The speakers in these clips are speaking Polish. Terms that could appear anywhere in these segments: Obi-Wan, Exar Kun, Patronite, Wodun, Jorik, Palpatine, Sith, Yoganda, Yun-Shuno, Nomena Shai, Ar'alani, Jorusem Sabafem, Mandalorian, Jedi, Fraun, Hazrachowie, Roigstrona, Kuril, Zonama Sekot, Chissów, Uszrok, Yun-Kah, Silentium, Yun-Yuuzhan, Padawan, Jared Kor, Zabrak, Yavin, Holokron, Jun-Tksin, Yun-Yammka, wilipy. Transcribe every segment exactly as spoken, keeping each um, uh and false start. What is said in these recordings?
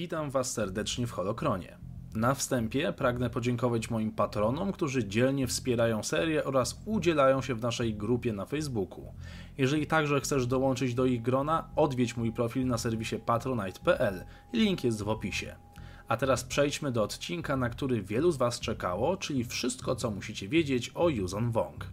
Witam Was serdecznie w Holokronie. Na wstępie pragnę podziękować moim patronom, którzy dzielnie wspierają serię oraz udzielają się w naszej grupie na Facebooku. Jeżeli także chcesz dołączyć do ich grona, odwiedź mój profil na serwisie patronite kropka p l. Link jest w opisie. A teraz przejdźmy do odcinka, na który wielu z Was czekało, czyli wszystko, co musicie wiedzieć o Yuuzhan Vong.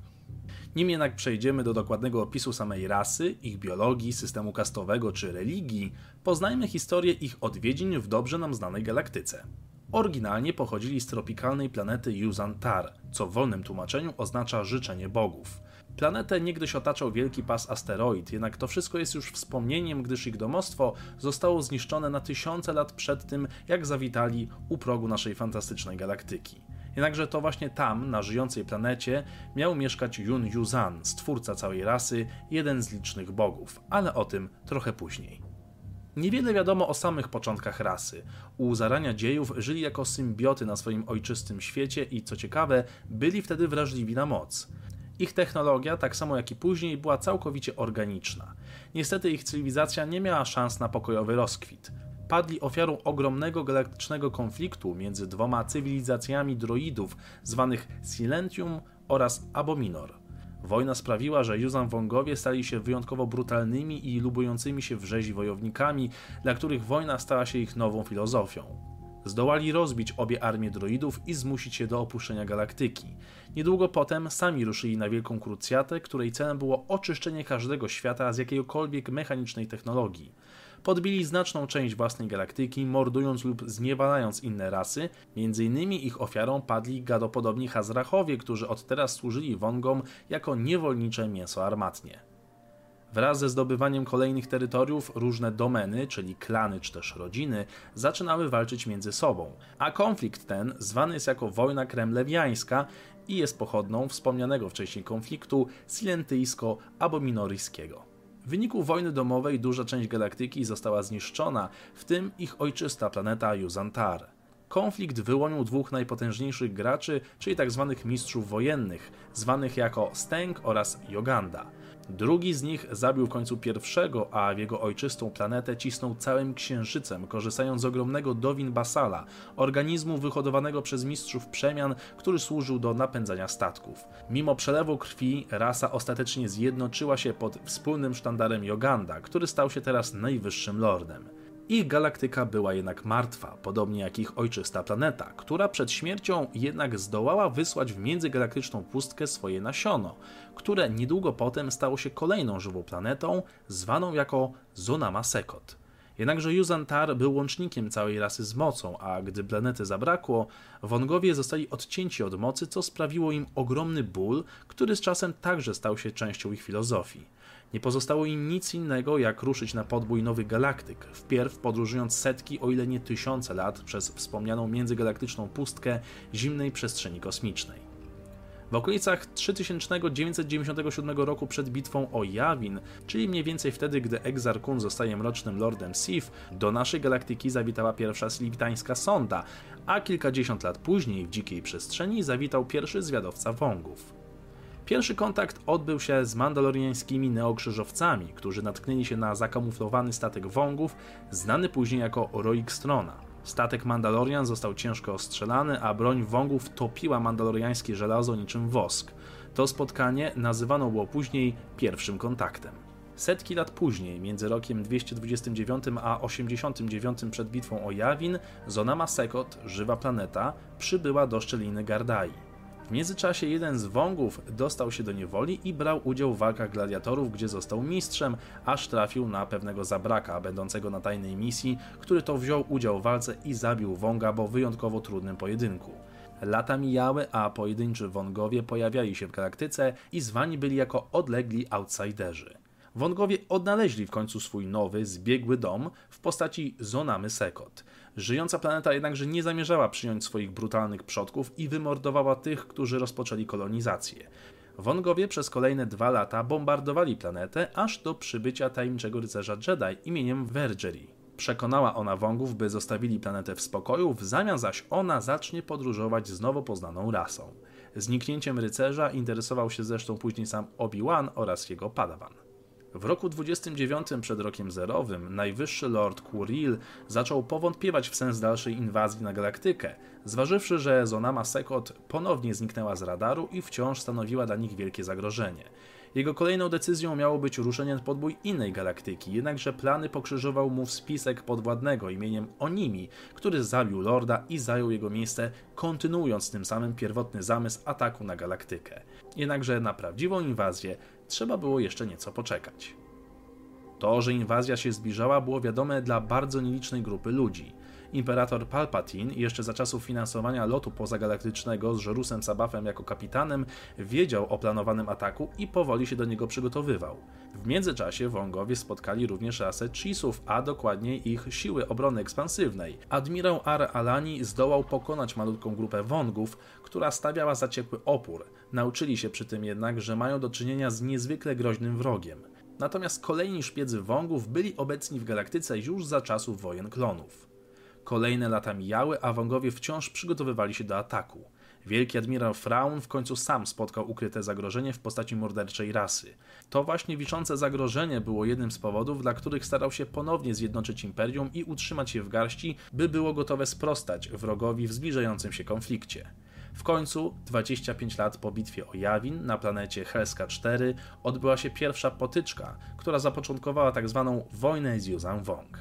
Nim jednak przejdziemy do dokładnego opisu samej rasy, ich biologii, systemu kastowego czy religii, poznajmy historię ich odwiedzin w dobrze nam znanej galaktyce. Oryginalnie pochodzili z tropikalnej planety Yuuzhan'tar, co w wolnym tłumaczeniu oznacza życzenie bogów. Planetę niegdyś otaczał wielki pas asteroid, jednak to wszystko jest już wspomnieniem, gdyż ich domostwo zostało zniszczone na tysiące lat przed tym, jak zawitali u progu naszej fantastycznej galaktyki. Jednakże to właśnie tam, na żyjącej planecie, miał mieszkać Yun-Yuuzhan, stwórca całej rasy, jeden z licznych bogów, ale o tym trochę później. Niewiele wiadomo o samych początkach rasy. U zarania dziejów żyli jako symbioty na swoim ojczystym świecie i, co ciekawe, byli wtedy wrażliwi na moc. Ich technologia, tak samo jak i później, była całkowicie organiczna. Niestety ich cywilizacja nie miała szans na pokojowy rozkwit. Padli ofiarą ogromnego galaktycznego konfliktu między dwoma cywilizacjami droidów zwanych Silentium oraz Abominor. Wojna sprawiła, że Yuuzhan Vongowie stali się wyjątkowo brutalnymi i lubującymi się w rzezi wojownikami, dla których wojna stała się ich nową filozofią. Zdołali rozbić obie armie droidów i zmusić je do opuszczenia galaktyki. Niedługo potem sami ruszyli na wielką krucjatę, której celem było oczyszczenie każdego świata z jakiejkolwiek mechanicznej technologii. Podbili znaczną część własnej galaktyki, mordując lub zniewalając inne rasy. Między innymi ich ofiarą padli gadopodobni Hazrachowie, którzy od teraz służyli Wongom jako niewolnicze mięso armatnie. Wraz ze zdobywaniem kolejnych terytoriów różne domeny, czyli klany czy też rodziny, zaczynały walczyć między sobą, a konflikt ten zwany jest jako Wojna Kremlewiańska i jest pochodną wspomnianego wcześniej konfliktu silentyjsko-abominoryjskiego. W wyniku wojny domowej duża część galaktyki została zniszczona, w tym ich ojczysta planeta Yuuzhan'tar. Konflikt wyłonił dwóch najpotężniejszych graczy, czyli tzw. mistrzów wojennych, zwanych jako Steng oraz Yoganda. Drugi z nich zabił w końcu pierwszego, a w jego ojczystą planetę cisnął całym księżycem, korzystając z ogromnego Dovin Basala, organizmu wyhodowanego przez mistrzów przemian, który służył do napędzania statków. Mimo przelewu krwi, rasa ostatecznie zjednoczyła się pod wspólnym sztandarem Yoganda, który stał się teraz najwyższym lordem. Ich galaktyka była jednak martwa, podobnie jak ich ojczysta planeta, która przed śmiercią jednak zdołała wysłać w międzygalaktyczną pustkę swoje nasiono, które niedługo potem stało się kolejną żywą planetą, zwaną jako Zonama Sekot. Jednakże Yuuzhan'tar był łącznikiem całej rasy z mocą, a gdy planety zabrakło, Vongowie zostali odcięci od mocy, co sprawiło im ogromny ból, który z czasem także stał się częścią ich filozofii. Nie pozostało im nic innego, jak ruszyć na podbój nowych galaktyk, wpierw podróżując setki, o ile nie tysiące lat przez wspomnianą międzygalaktyczną pustkę zimnej przestrzeni kosmicznej. W okolicach trzy tysiące dziewięćset dziewięćdziesiątego siódmego roku przed bitwą o Yavin, czyli mniej więcej wtedy, gdy Exar Kun zostaje mrocznym lordem Sith, do naszej galaktyki zawitała pierwsza silitańska sonda, a kilkadziesiąt lat później w dzikiej przestrzeni zawitał pierwszy zwiadowca Wongów. Pierwszy kontakt odbył się z mandaloriańskimi neokrzyżowcami, którzy natknęli się na zakamuflowany statek Wongów, znany później jako Roigstrona. Statek Mandalorian został ciężko ostrzelany, a broń Wongów topiła mandaloriańskie żelazo niczym wosk. To spotkanie nazywano było później pierwszym kontaktem. Setki lat później, między rokiem dwieście dwadzieścia dziewięć a osiemdziesiątym dziewiątym przed bitwą o Yavin, Zonama Sekot, żywa planeta, przybyła do szczeliny Gardai. W międzyczasie jeden z Wongów dostał się do niewoli i brał udział w walkach gladiatorów, gdzie został mistrzem, aż trafił na pewnego zabraka, będącego na tajnej misji, który to wziął udział w walce i zabił Wonga po wyjątkowo trudnym pojedynku. Lata mijały, a pojedynczy Wongowie pojawiali się w galaktyce i zwani byli jako odlegli outsiderzy. Wongowie odnaleźli w końcu swój nowy, zbiegły dom w postaci Zonamy Sekot. Żyjąca planeta jednakże nie zamierzała przyjąć swoich brutalnych przodków i wymordowała tych, którzy rozpoczęli kolonizację. Wongowie przez kolejne dwa lata bombardowali planetę, aż do przybycia tajemniczego rycerza Jedi imieniem Vergere. Przekonała ona Wongów, by zostawili planetę w spokoju, w zamian zaś ona zacznie podróżować z nowo poznaną rasą. Zniknięciem rycerza interesował się zresztą później sam Obi-Wan oraz jego padawan. W roku dwudziestym dziewiątym przed rokiem zerowym najwyższy lord Kuril zaczął powątpiewać w sens dalszej inwazji na galaktykę, zważywszy, że Zonama Sekot ponownie zniknęła z radaru i wciąż stanowiła dla nich wielkie zagrożenie. Jego kolejną decyzją miało być ruszenie na podbój innej galaktyki, jednakże plany pokrzyżował mu spisek podwładnego imieniem Onimi, który zabił lorda i zajął jego miejsce, kontynuując tym samym pierwotny zamysł ataku na galaktykę. Jednakże na prawdziwą inwazję trzeba było jeszcze nieco poczekać. To, że inwazja się zbliżała, było wiadome dla bardzo nielicznej grupy ludzi. Imperator Palpatine, jeszcze za czasów finansowania lotu pozagalaktycznego z Jorusem Sabafem jako kapitanem, wiedział o planowanym ataku i powoli się do niego przygotowywał. W międzyczasie Wongowie spotkali również rasę Chissów, a dokładniej ich siły obrony ekspansywnej. Admirał Ar'alani zdołał pokonać malutką grupę Wongów, która stawiała zaciekły opór. Nauczyli się przy tym jednak, że mają do czynienia z niezwykle groźnym wrogiem. Natomiast kolejni szpiedzy Wongów byli obecni w galaktyce już za czasów wojen klonów. Kolejne lata mijały, a Wongowie wciąż przygotowywali się do ataku. Wielki admirał Fraun w końcu sam spotkał ukryte zagrożenie w postaci morderczej rasy. To właśnie wiszące zagrożenie było jednym z powodów, dla których starał się ponownie zjednoczyć imperium i utrzymać je w garści, by było gotowe sprostać wrogowi w zbliżającym się konflikcie. W końcu, dwadzieścia pięć lat po bitwie o Yavin na planecie Helska cztery, odbyła się pierwsza potyczka, która zapoczątkowała tzw. wojnę z Yuuzhan Vong.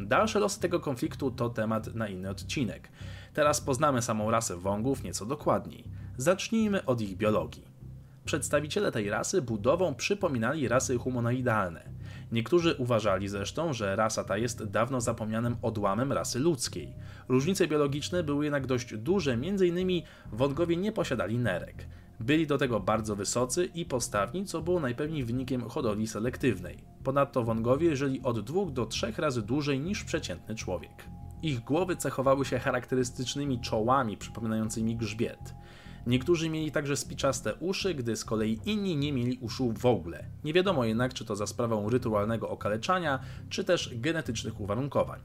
Dalsze losy tego konfliktu to temat na inny odcinek. Teraz poznamy samą rasę Wongów nieco dokładniej. Zacznijmy od ich biologii. Przedstawiciele tej rasy budową przypominali rasy humanoidalne. Niektórzy uważali zresztą, że rasa ta jest dawno zapomnianym odłamem rasy ludzkiej. Różnice biologiczne były jednak dość duże, między innymi Wongowie nie posiadali nerek. Byli do tego bardzo wysocy i postawni, co było najpewniej wynikiem hodowli selektywnej. Ponadto Wongowie żyli od dwóch do trzech razy dłużej niż przeciętny człowiek. Ich głowy cechowały się charakterystycznymi czołami przypominającymi grzbiet. Niektórzy mieli także spiczaste uszy, gdy z kolei inni nie mieli uszu w ogóle. Nie wiadomo jednak, czy to za sprawą rytualnego okaleczania, czy też genetycznych uwarunkowań.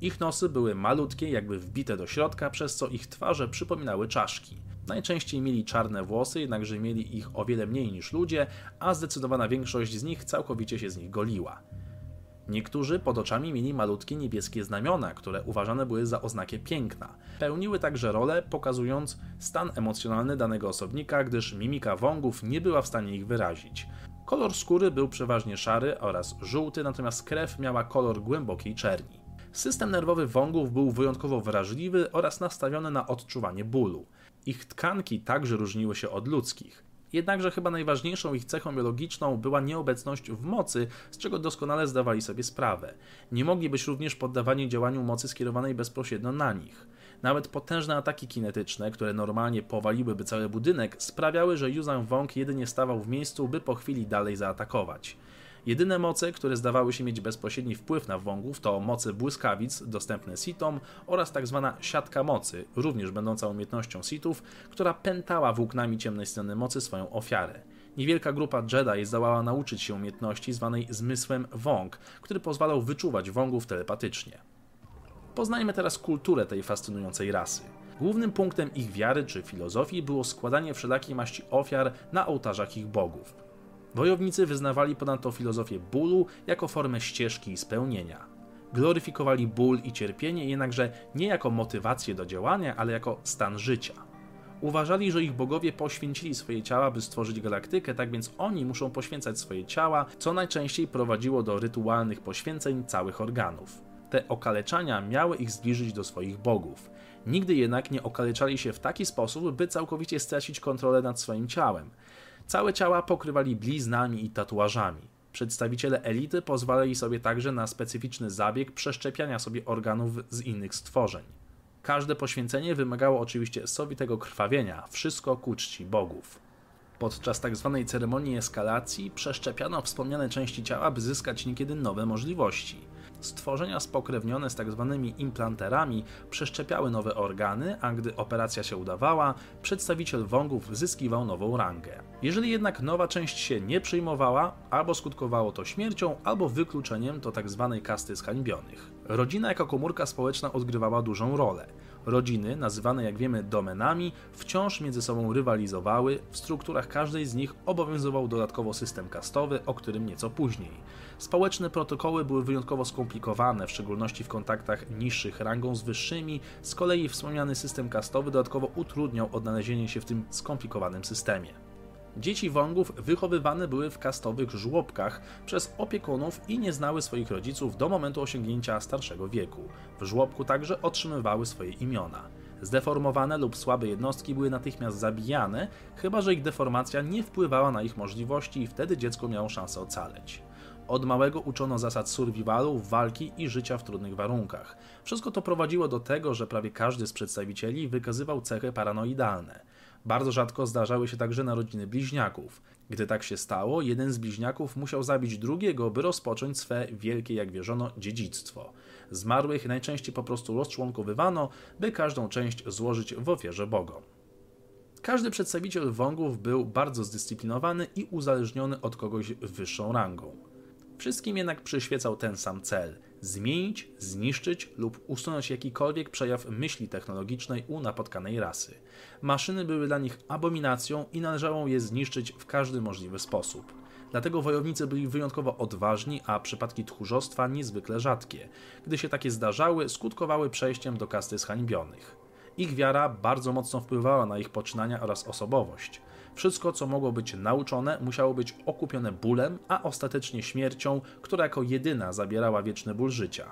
Ich nosy były malutkie, jakby wbite do środka, przez co ich twarze przypominały czaszki. Najczęściej mieli czarne włosy, jednakże mieli ich o wiele mniej niż ludzie, a zdecydowana większość z nich całkowicie się z nich goliła. Niektórzy pod oczami mieli malutkie niebieskie znamiona, które uważane były za oznakę piękna. Pełniły także rolę, pokazując stan emocjonalny danego osobnika, gdyż mimika Wongów nie była w stanie ich wyrazić. Kolor skóry był przeważnie szary oraz żółty, natomiast krew miała kolor głębokiej czerni. System nerwowy Wongów był wyjątkowo wrażliwy oraz nastawiony na odczuwanie bólu. Ich tkanki także różniły się od ludzkich. Jednakże chyba najważniejszą ich cechą biologiczną była nieobecność w mocy, z czego doskonale zdawali sobie sprawę. Nie mogli być również poddawani działaniu mocy skierowanej bezpośrednio na nich. Nawet potężne ataki kinetyczne, które normalnie powaliłyby cały budynek, sprawiały, że Yuuzhan Vong jedynie stawał w miejscu, by po chwili dalej zaatakować. Jedyne moce, które zdawały się mieć bezpośredni wpływ na Wongów, to moce błyskawic dostępne Sithom oraz tzw. siatka mocy, również będąca umiejętnością Sithów, która pętała włóknami ciemnej strony mocy swoją ofiarę. Niewielka grupa Jedi zdołała nauczyć się umiejętności zwanej zmysłem Wong, który pozwalał wyczuwać Wongów telepatycznie. Poznajmy teraz kulturę tej fascynującej rasy. Głównym punktem ich wiary czy filozofii było składanie wszelakiej maści ofiar na ołtarzach ich bogów. Wojownicy wyznawali ponadto filozofię bólu jako formę ścieżki i spełnienia. Gloryfikowali ból i cierpienie, jednakże nie jako motywację do działania, ale jako stan życia. Uważali, że ich bogowie poświęcili swoje ciała, by stworzyć galaktykę, tak więc oni muszą poświęcać swoje ciała, co najczęściej prowadziło do rytualnych poświęceń całych organów. Te okaleczania miały ich zbliżyć do swoich bogów. Nigdy jednak nie okaleczali się w taki sposób, by całkowicie stracić kontrolę nad swoim ciałem. Całe ciała pokrywali bliznami i tatuażami. Przedstawiciele elity pozwalali sobie także na specyficzny zabieg przeszczepiania sobie organów z innych stworzeń. Każde poświęcenie wymagało oczywiście sowitego krwawienia, wszystko ku czci bogów. Podczas tzw. ceremonii eskalacji przeszczepiano wspomniane części ciała, by zyskać niekiedy nowe możliwości. Stworzenia spokrewnione z tzw. implanterami przeszczepiały nowe organy, a gdy operacja się udawała, przedstawiciel Wongów zyskiwał nową rangę. Jeżeli jednak nowa część się nie przyjmowała, albo skutkowało to śmiercią, albo wykluczeniem do tzw. kasty zhańbionych. Rodzina jako komórka społeczna odgrywała dużą rolę. Rodziny, nazywane jak wiemy domenami, wciąż między sobą rywalizowały, w strukturach każdej z nich obowiązywał dodatkowo system kastowy, o którym nieco później. Społeczne protokoły były wyjątkowo skomplikowane, w szczególności w kontaktach niższych rangą z wyższymi, z kolei wspomniany system kastowy dodatkowo utrudniał odnalezienie się w tym skomplikowanym systemie. Dzieci Wongów wychowywane były w kastowych żłobkach przez opiekunów i nie znały swoich rodziców do momentu osiągnięcia starszego wieku. W żłobku także otrzymywały swoje imiona. Zdeformowane lub słabe jednostki były natychmiast zabijane, chyba że ich deformacja nie wpływała na ich możliwości i wtedy dziecko miało szansę ocaleć. Od małego uczono zasad survivalu, walki i życia w trudnych warunkach. Wszystko to prowadziło do tego, że prawie każdy z przedstawicieli wykazywał cechy paranoidalne. Bardzo rzadko zdarzały się także narodziny bliźniaków. Gdy tak się stało, jeden z bliźniaków musiał zabić drugiego, by rozpocząć swe wielkie, jak wierzono, dziedzictwo. Zmarłych najczęściej po prostu rozczłonkowywano, by każdą część złożyć w ofierze bogom. Każdy przedstawiciel Wongów był bardzo zdyscyplinowany i uzależniony od kogoś wyższą rangą. Wszystkim jednak przyświecał ten sam cel – zmienić, zniszczyć lub usunąć jakikolwiek przejaw myśli technologicznej u napotkanej rasy. Maszyny były dla nich abominacją i należało je zniszczyć w każdy możliwy sposób. Dlatego wojownicy byli wyjątkowo odważni, a przypadki tchórzostwa niezwykle rzadkie. Gdy się takie zdarzały, skutkowały przejściem do kasty zhańbionych. Ich wiara bardzo mocno wpływała na ich poczynania oraz osobowość. Wszystko, co mogło być nauczone, musiało być okupione bólem, a ostatecznie śmiercią, która jako jedyna zabierała wieczny ból życia.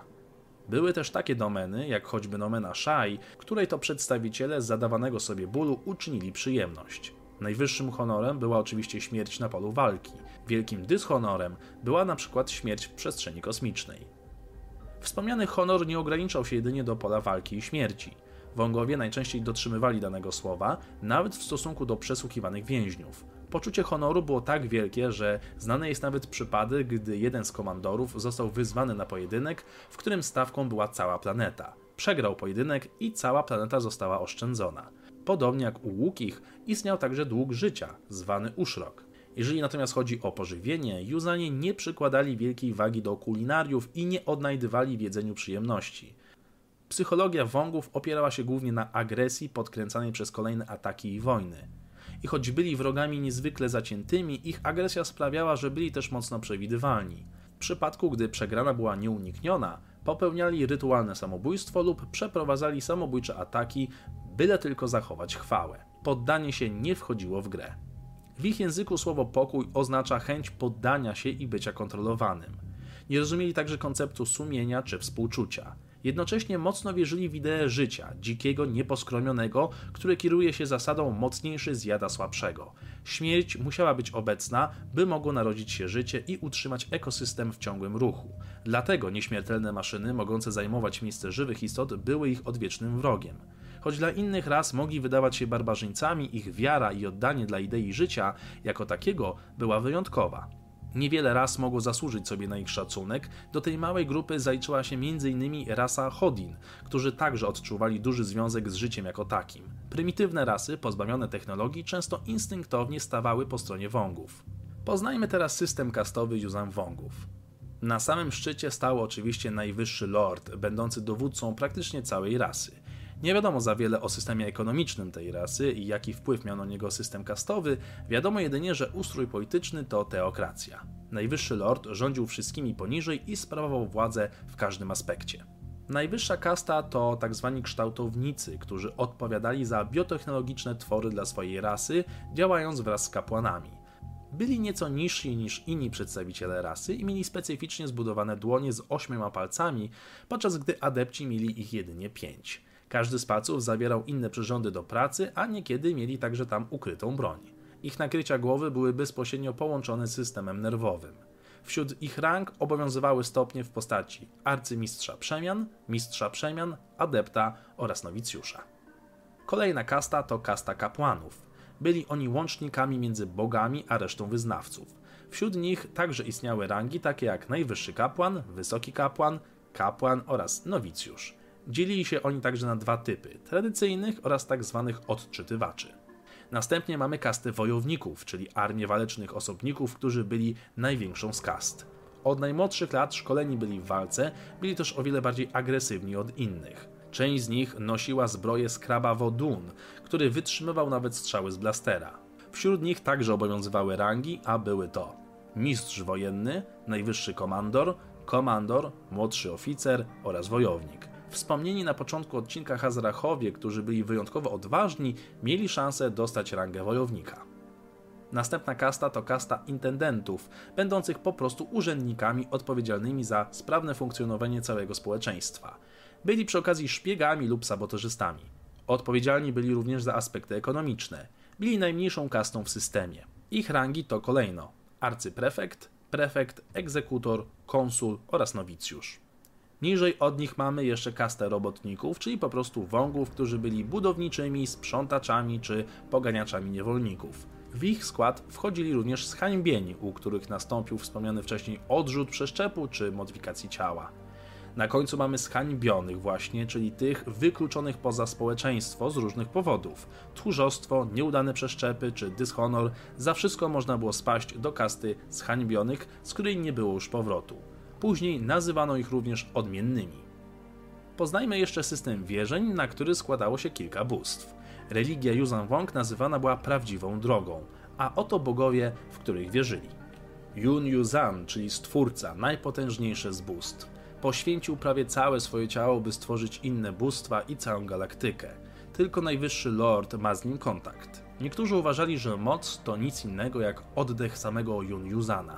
Były też takie domeny, jak choćby Nomena Shai, której to przedstawiciele z zadawanego sobie bólu uczynili przyjemność. Najwyższym honorem była oczywiście śmierć na polu walki. Wielkim dyshonorem była na przykład śmierć w przestrzeni kosmicznej. Wspomniany honor nie ograniczał się jedynie do pola walki i śmierci. Wongowie najczęściej dotrzymywali danego słowa, nawet w stosunku do przesłuchiwanych więźniów. Poczucie honoru było tak wielkie, że znany jest nawet przypadek, gdy jeden z komandorów został wyzwany na pojedynek, w którym stawką była cała planeta. Przegrał pojedynek i cała planeta została oszczędzona. Podobnie jak u łukich, istniał także dług życia, zwany uszrok. Jeżeli natomiast chodzi o pożywienie, Yuuzhanie nie przykładali wielkiej wagi do kulinariów i nie odnajdywali w jedzeniu przyjemności. Psychologia Wongów opierała się głównie na agresji podkręcanej przez kolejne ataki i wojny. I choć byli wrogami niezwykle zaciętymi, ich agresja sprawiała, że byli też mocno przewidywalni. W przypadku, gdy przegrana była nieunikniona, popełniali rytualne samobójstwo lub przeprowadzali samobójcze ataki, byle tylko zachować chwałę. Poddanie się nie wchodziło w grę. W ich języku słowo pokój oznacza chęć poddania się i bycia kontrolowanym. Nie rozumieli także konceptu sumienia czy współczucia. Jednocześnie mocno wierzyli w ideę życia, dzikiego, nieposkromionego, które kieruje się zasadą mocniejszy zjada słabszego. Śmierć musiała być obecna, by mogło narodzić się życie i utrzymać ekosystem w ciągłym ruchu. Dlatego nieśmiertelne maszyny mogące zajmować miejsce żywych istot były ich odwiecznym wrogiem. Choć dla innych ras mogli wydawać się barbarzyńcami, ich wiara i oddanie dla idei życia jako takiego była wyjątkowa. Niewiele ras mogło zasłużyć sobie na ich szacunek, do tej małej grupy zaliczyła się między innymi rasa Chodin, którzy także odczuwali duży związek z życiem jako takim. Prymitywne rasy, pozbawione technologii, często instynktownie stawały po stronie Wongów. Poznajmy teraz system kastowy Yuuzhan Wongów. Na samym szczycie stał oczywiście najwyższy lord, będący dowódcą praktycznie całej rasy. Nie wiadomo za wiele o systemie ekonomicznym tej rasy i jaki wpływ miał na niego system kastowy, wiadomo jedynie, że ustrój polityczny to teokracja. Najwyższy lord rządził wszystkimi poniżej i sprawował władzę w każdym aspekcie. Najwyższa kasta to tzw. kształtownicy, którzy odpowiadali za biotechnologiczne twory dla swojej rasy, działając wraz z kapłanami. Byli nieco niżsi niż inni przedstawiciele rasy i mieli specyficznie zbudowane dłonie z ośmioma palcami, podczas gdy adepci mieli ich jedynie pięć. Każdy z palców zawierał inne przyrządy do pracy, a niekiedy mieli także tam ukrytą broń. Ich nakrycia głowy były bezpośrednio połączone z systemem nerwowym. Wśród ich rang obowiązywały stopnie w postaci arcymistrza przemian, mistrza przemian, adepta oraz nowicjusza. Kolejna kasta to kasta kapłanów. Byli oni łącznikami między bogami a resztą wyznawców. Wśród nich także istniały rangi takie jak najwyższy kapłan, wysoki kapłan, kapłan oraz nowicjusz. Dzielili się oni także na dwa typy, tradycyjnych oraz tak zwanych odczytywaczy. Następnie mamy kastę wojowników, czyli armię walecznych osobników, którzy byli największą z kast. Od najmłodszych lat szkoleni byli w walce, byli też o wiele bardziej agresywni od innych. Część z nich nosiła zbroję skraba Wodun, który wytrzymywał nawet strzały z blastera. Wśród nich także obowiązywały rangi, a były to mistrz wojenny, najwyższy komandor, komandor, młodszy oficer oraz wojownik. Wspomnieni na początku odcinka Hazrachowie, którzy byli wyjątkowo odważni, mieli szansę dostać rangę wojownika. Następna kasta to kasta intendentów, będących po prostu urzędnikami odpowiedzialnymi za sprawne funkcjonowanie całego społeczeństwa. Byli przy okazji szpiegami lub sabotażystami. Odpowiedzialni byli również za aspekty ekonomiczne. Byli najmniejszą kastą w systemie. Ich rangi to kolejno arcyprefekt, prefekt, egzekutor, konsul oraz nowicjusz. Niżej od nich mamy jeszcze kastę robotników, czyli po prostu wągów, którzy byli budowniczymi, sprzątaczami czy poganiaczami niewolników. W ich skład wchodzili również zhańbieni, u których nastąpił wspomniany wcześniej odrzut przeszczepu czy modyfikacji ciała. Na końcu mamy zhańbionych właśnie, czyli tych wykluczonych poza społeczeństwo z różnych powodów. Tchórzostwo, nieudane przeszczepy czy dyshonor, za wszystko można było spaść do kasty zhańbionych, z której nie było już powrotu. Później nazywano ich również odmiennymi. Poznajmy jeszcze system wierzeń, na który składało się kilka bóstw. Religia Yuuzhan Vong nazywana była prawdziwą drogą, a oto bogowie, w których wierzyli. Yun-Yuuzhan, czyli stwórca, najpotężniejszy z bóstw. Poświęcił prawie całe swoje ciało, by stworzyć inne bóstwa i całą galaktykę. Tylko najwyższy lord ma z nim kontakt. Niektórzy uważali, że moc to nic innego jak oddech samego Yun-Yuuzhana.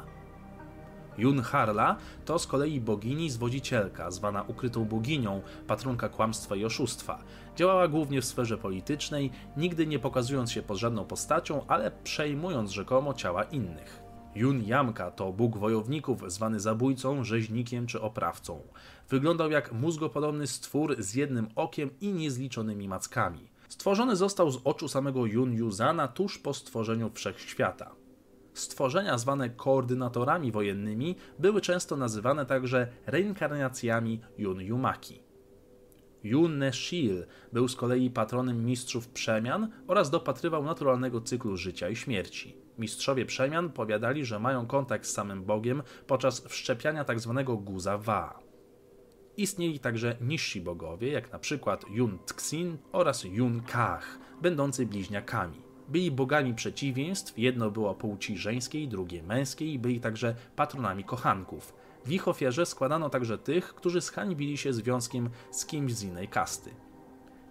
Yun Harla to z kolei bogini zwodzicielka, zwana ukrytą boginią, patronka kłamstwa i oszustwa. Działała głównie w sferze politycznej, nigdy nie pokazując się pod żadną postacią, ale przejmując rzekomo ciała innych. Yun-Yammka to bóg wojowników, zwany zabójcą, rzeźnikiem czy oprawcą. Wyglądał jak mózgopodobny stwór z jednym okiem i niezliczonymi mackami. Stworzony został z oczu samego Yun-Yuuzhana tuż po stworzeniu wszechświata. Stworzenia zwane koordynatorami wojennymi były często nazywane także reinkarnacjami Yun-Yammki. Yun-Ne'Shel był z kolei patronem mistrzów przemian oraz dopatrywał naturalnego cyklu życia i śmierci. Mistrzowie przemian powiadali, że mają kontakt z samym Bogiem podczas wszczepiania tzw. guza Wa. Istnieli także niżsi bogowie, jak na przykład Jun-Tksin oraz Yun-Kah, będący bliźniakami. Byli bogami przeciwieństw, jedno było płci żeńskiej, drugie męskiej, byli także patronami kochanków. W ich ofierze składano także tych, którzy zhańbili się związkiem z kimś z innej kasty.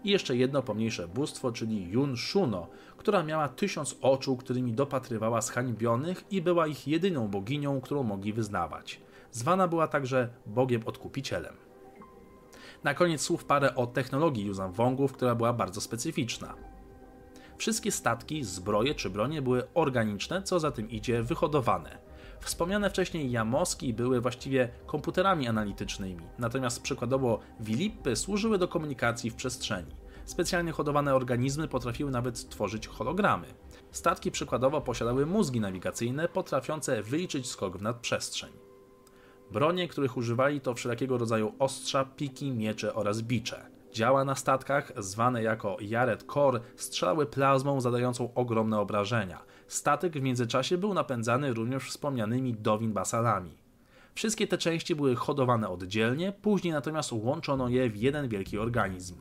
I jeszcze jedno pomniejsze bóstwo, czyli Yun-Shuno, która miała tysiąc oczu, którymi dopatrywała zhańbionych i była ich jedyną boginią, którą mogli wyznawać. Zwana była także Bogiem Odkupicielem. Na koniec słów parę o technologii Yuuzhan Vongów, która była bardzo specyficzna. Wszystkie statki, zbroje czy bronie były organiczne, co za tym idzie wyhodowane. Wspomniane wcześniej jamoski były właściwie komputerami analitycznymi, natomiast przykładowo wilipy służyły do komunikacji w przestrzeni. Specjalnie hodowane organizmy potrafiły nawet tworzyć hologramy. Statki przykładowo posiadały mózgi nawigacyjne potrafiące wyliczyć skok w nadprzestrzeń. Bronie, których używali, to wszelkiego rodzaju ostrza, piki, miecze oraz bicze. Działa na statkach, zwane jako Jared Kor, strzelały plazmą zadającą ogromne obrażenia. Statek w międzyczasie był napędzany również wspomnianymi Dovin Basalami. Wszystkie te części były hodowane oddzielnie, później natomiast łączono je w jeden wielki organizm.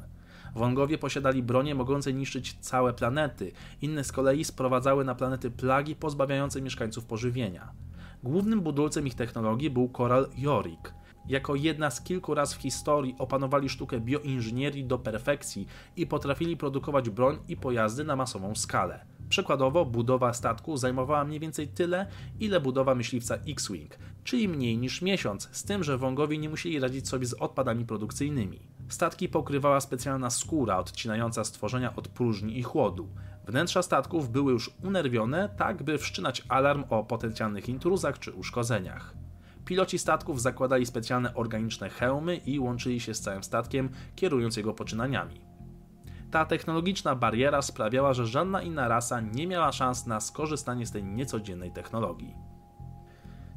Wongowie posiadali bronie mogące niszczyć całe planety, inne z kolei sprowadzały na planety plagi pozbawiające mieszkańców pożywienia. Głównym budulcem ich technologii był koral Jorik. Jako jedna z kilku raz w historii opanowali sztukę bioinżynierii do perfekcji i potrafili produkować broń i pojazdy na masową skalę. Przykładowo budowa statku zajmowała mniej więcej tyle, ile budowa myśliwca X-Wing, czyli mniej niż miesiąc, z tym, że Wongowie nie musieli radzić sobie z odpadami produkcyjnymi. Statki pokrywała specjalna skóra odcinająca stworzenia od próżni i chłodu. Wnętrza statków były już unerwione, tak by wszczynać alarm o potencjalnych intruzach czy uszkodzeniach. Piloci statków zakładali specjalne organiczne hełmy i łączyli się z całym statkiem, kierując jego poczynaniami. Ta technologiczna bariera sprawiała, że żadna inna rasa nie miała szans na skorzystanie z tej niecodziennej technologii.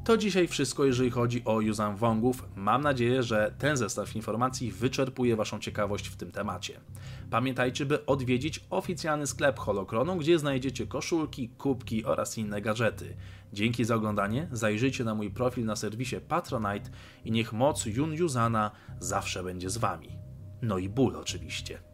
To dzisiaj wszystko, jeżeli chodzi o Yuuzhan Vongów. Mam nadzieję, że ten zestaw informacji wyczerpuje Waszą ciekawość w tym temacie. Pamiętajcie, by odwiedzić oficjalny sklep Holokronu, gdzie znajdziecie koszulki, kubki oraz inne gadżety. Dzięki za oglądanie, zajrzyjcie na mój profil na serwisie Patronite i niech moc Yun-Yuuzhana zawsze będzie z Wami. No i ból oczywiście.